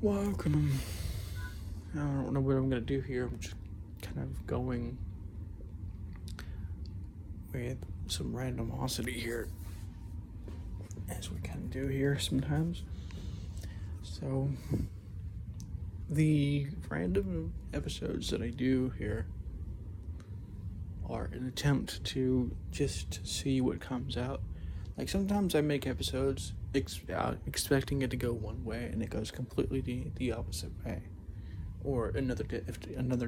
Welcome. I don't know what I'm gonna do here. I'm just kind of going with some randomosity here, as we kind of do here sometimes. So the random episodes that I do here are an attempt to just see what comes out. Like, sometimes I make episodes expecting it to go one way, and it goes completely the opposite way, or another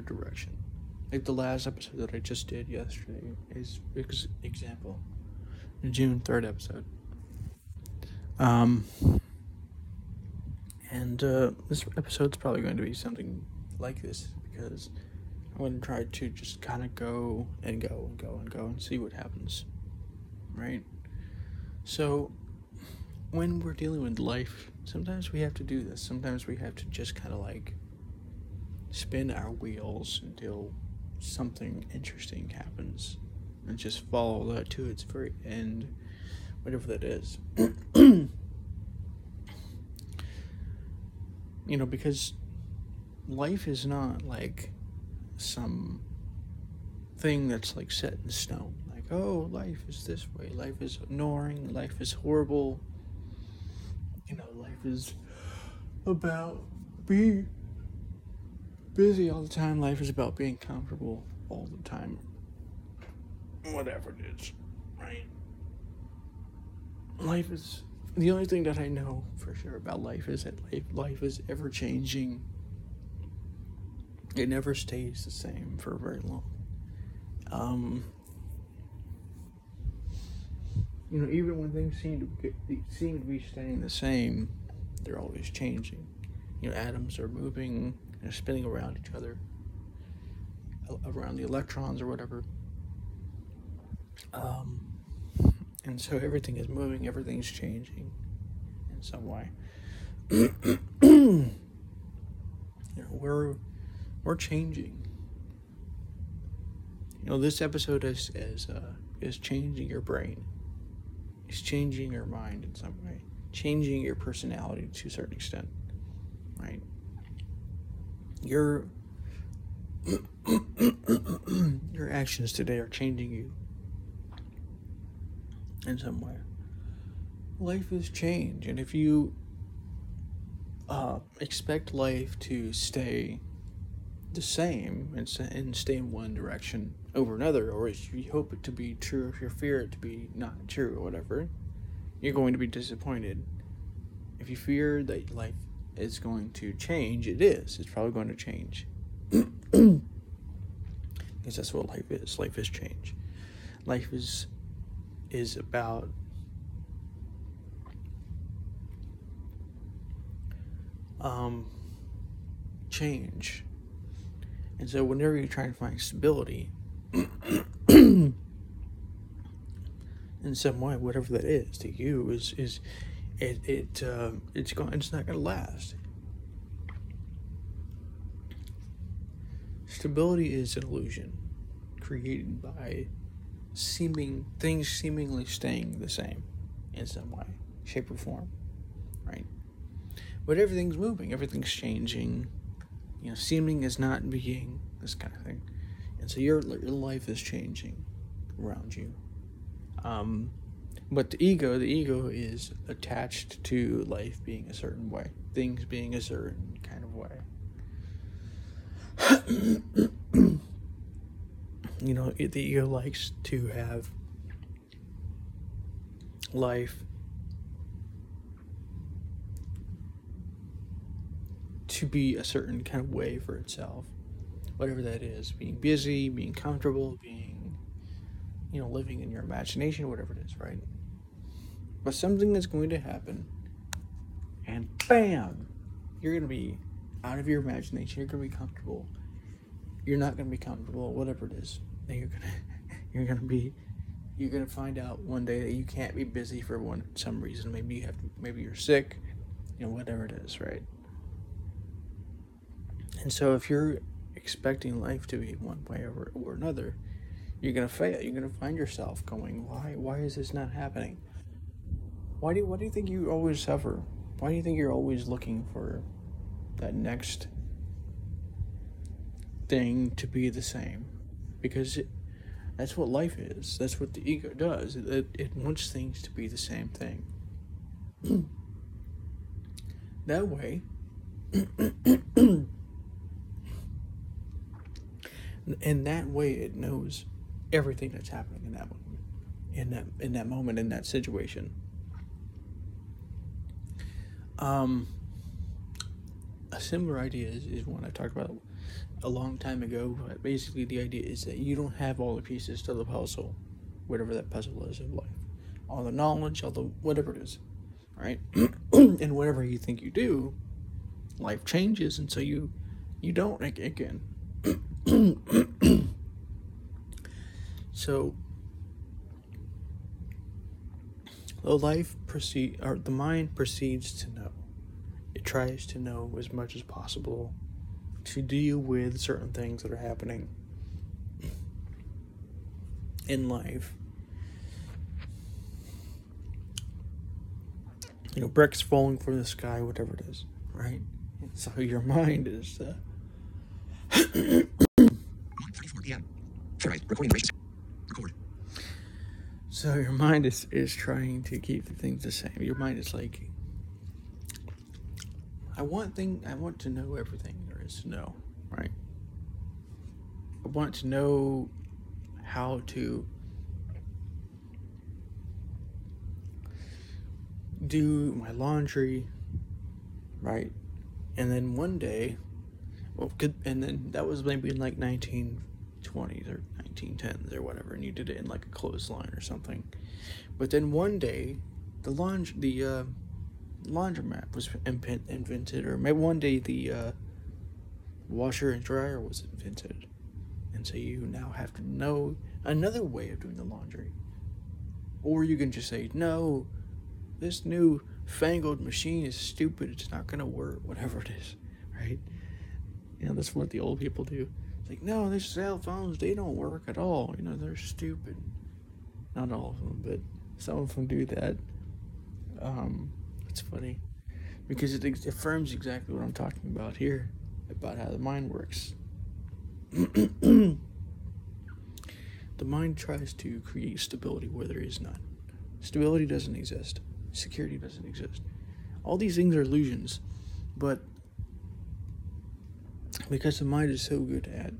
direction. Like the last episode that I just did yesterday is example, the June 3rd episode. And this episode's probably going to be something like this, because I'm going to try to just kind of go and see what happens, right? So when we're dealing with life, sometimes we have to do this. Sometimes we have to just kind of like spin our wheels until something interesting happens, and just follow that to its very end, whatever that is. You know, because life is not like some thing that's like set in stone. Like, oh, life is this way, life is ignoring, life is horrible. You know, life is about being busy all the time, life is about being comfortable all the time. Whatever it is, right? Life is... the only thing that I know for sure about life is that life is ever-changing. It never stays the same for very long. You know, even when things seem to be staying the same, they're always changing. You know, atoms are moving, they're spinning around each other, around the electrons or whatever. And so everything is moving, everything's changing in some way. You know, we're changing. You know, this episode is changing your brain. It's changing your mind in some way, changing your personality to a certain extent, right? Your actions today are changing you in some way. Life is change, and if you expect life to stay the same and stay in one direction over another, or if you hope it to be true, if you fear it to be not true or whatever, you're going to be disappointed. If you fear that life is going to change, it's probably going to change. Because that's what life is. Life is change. Life is about change. And so whenever you try to find stability in some way, whatever that is to you, it's not going to last. Stability is an illusion created by seemingly staying the same in some way, shape or form, right? But everything's moving, everything's changing, you know, seeming is not being, this kind of thing. And so your life is changing around you. But the ego is attached to life being a certain way, things being a certain kind of way. You know, the ego likes to have life to be a certain kind of way for itself, whatever that is, being busy, being comfortable, being, you know, living in your imagination, whatever it is, right? But something that's going to happen, and bam, you're going to be out of your imagination, you're going to be comfortable. You're not going to be comfortable, whatever it is. And you're going to find out one day that you can't be busy for some reason. Maybe you have to, maybe you're sick, you know, whatever it is, right? And so if you're expecting life to be one way or another, you're going to fail. You're going to find yourself going, why is this not happening? Why do you think you always suffer? Why do you think you're always looking for that next thing to be the same, because that's what life is. That's what the ego does. It wants things to be the same thing. That way, in that way, it knows everything that's happening in that moment, in that moment, in that situation. A similar idea is one I talked about a long time ago. But basically, the idea is that you don't have all the pieces to the puzzle, whatever that puzzle is of life, all the knowledge, all the whatever it is, right? And whatever you think you do, life changes, and so you don't again. So the mind proceeds to know. It tries to know as much as possible to deal with certain things that are happening in life. You know, bricks falling from the sky, whatever it is, right? And so your mind is. So your mind is trying to keep the things the same. Your mind is like, I want to know everything there is to know, right? I want to know how to do my laundry, right? And then one day, and then that was maybe in like 1920s or 1910s or whatever, and you did it in like a clothesline or something. But then one day, the laundromat was invented, or maybe one day the washer and dryer was invented, and so you now have to know another way of doing the laundry. Or you can just say, no, this new fangled machine is stupid, it's not gonna work, whatever it is, right? You know, that's what the old people do. It's like, no, these cell phones, they don't work at all. You know, they're stupid. Not all of them, but some of them do that. It's funny because it affirms exactly what I'm talking about here, about how the mind works. The mind tries to create stability where there is none. Stability doesn't exist. Security doesn't exist. All these things are illusions, but because the mind is so good at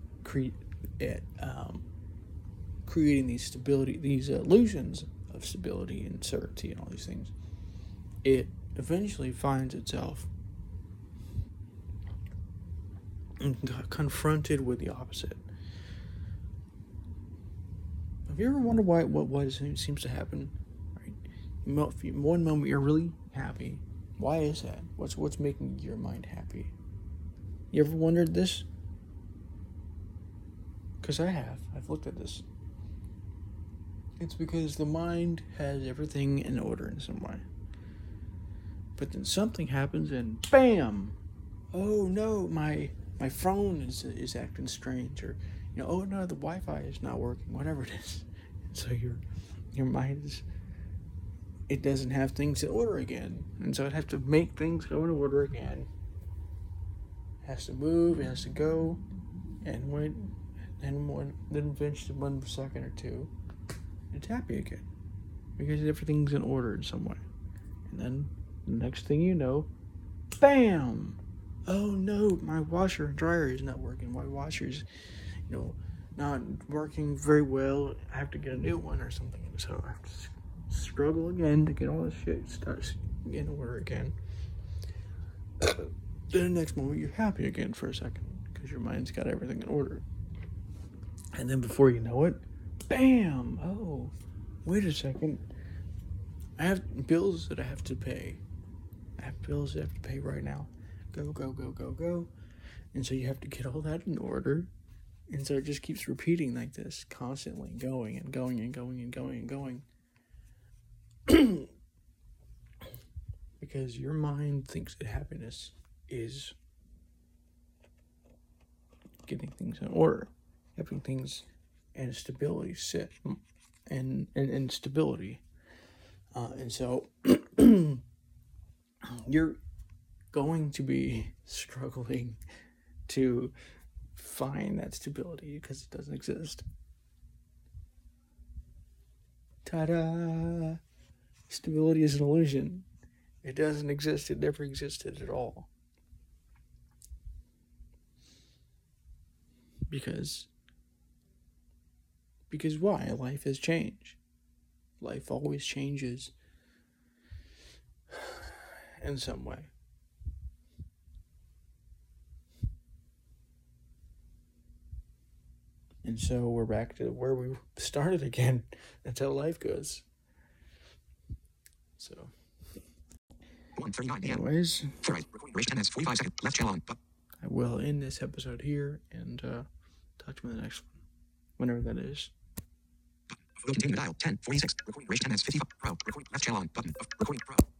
creating these illusions of stability and certainty and all these things, it eventually finds itself confronted with the opposite. Have you ever wondered why this seems to happen? Right? One moment you're really happy. Why is that? What's making your mind happy? You ever wondered this? Because I have. I've looked at this. It's because the mind has everything in order in some way. But then something happens and bam! Oh no, my phone is acting strange, or, you know, oh no, the Wi-Fi is not working, whatever it is. And so your mind is, it doesn't have things in order again. And so it has to make things go in order again. It has to move, it has to go, and then eventually one second or two, it's happy again. Because everything's in order in some way. And then the next thing you know, bam! Oh no, my washer and dryer is not working. My washer's, you know, not working very well. I have to get a new one or something. So I have to struggle again to get all this shit starts in order again. Then the next moment you're happy again for a second because your mind's got everything in order. And then before you know it, bam! Oh, wait a second. I have bills that I have to pay. I have bills that I have to pay right now. Go, go, go, go, go. And so you have to get all that in order. And so it just keeps repeating like this, constantly going and going and going and going and going. Because your mind thinks that happiness is getting things in order, having things and stability sit and stability, and so your going to be struggling to find that stability because it doesn't exist. Ta-da! Stability is an illusion. It doesn't exist. It never existed at all. Because why? Life has changed. Life always changes in some way. And so we're back to where we started again. That's how life goes. So 1:39 a.m. Anyways, left channel on. I will end this episode here and talk to you in the next one, whenever that is. Button. Dial 10:46. Recording. 10 has 55. Pro. Recording. Left channel on. Button. Recording. Pro.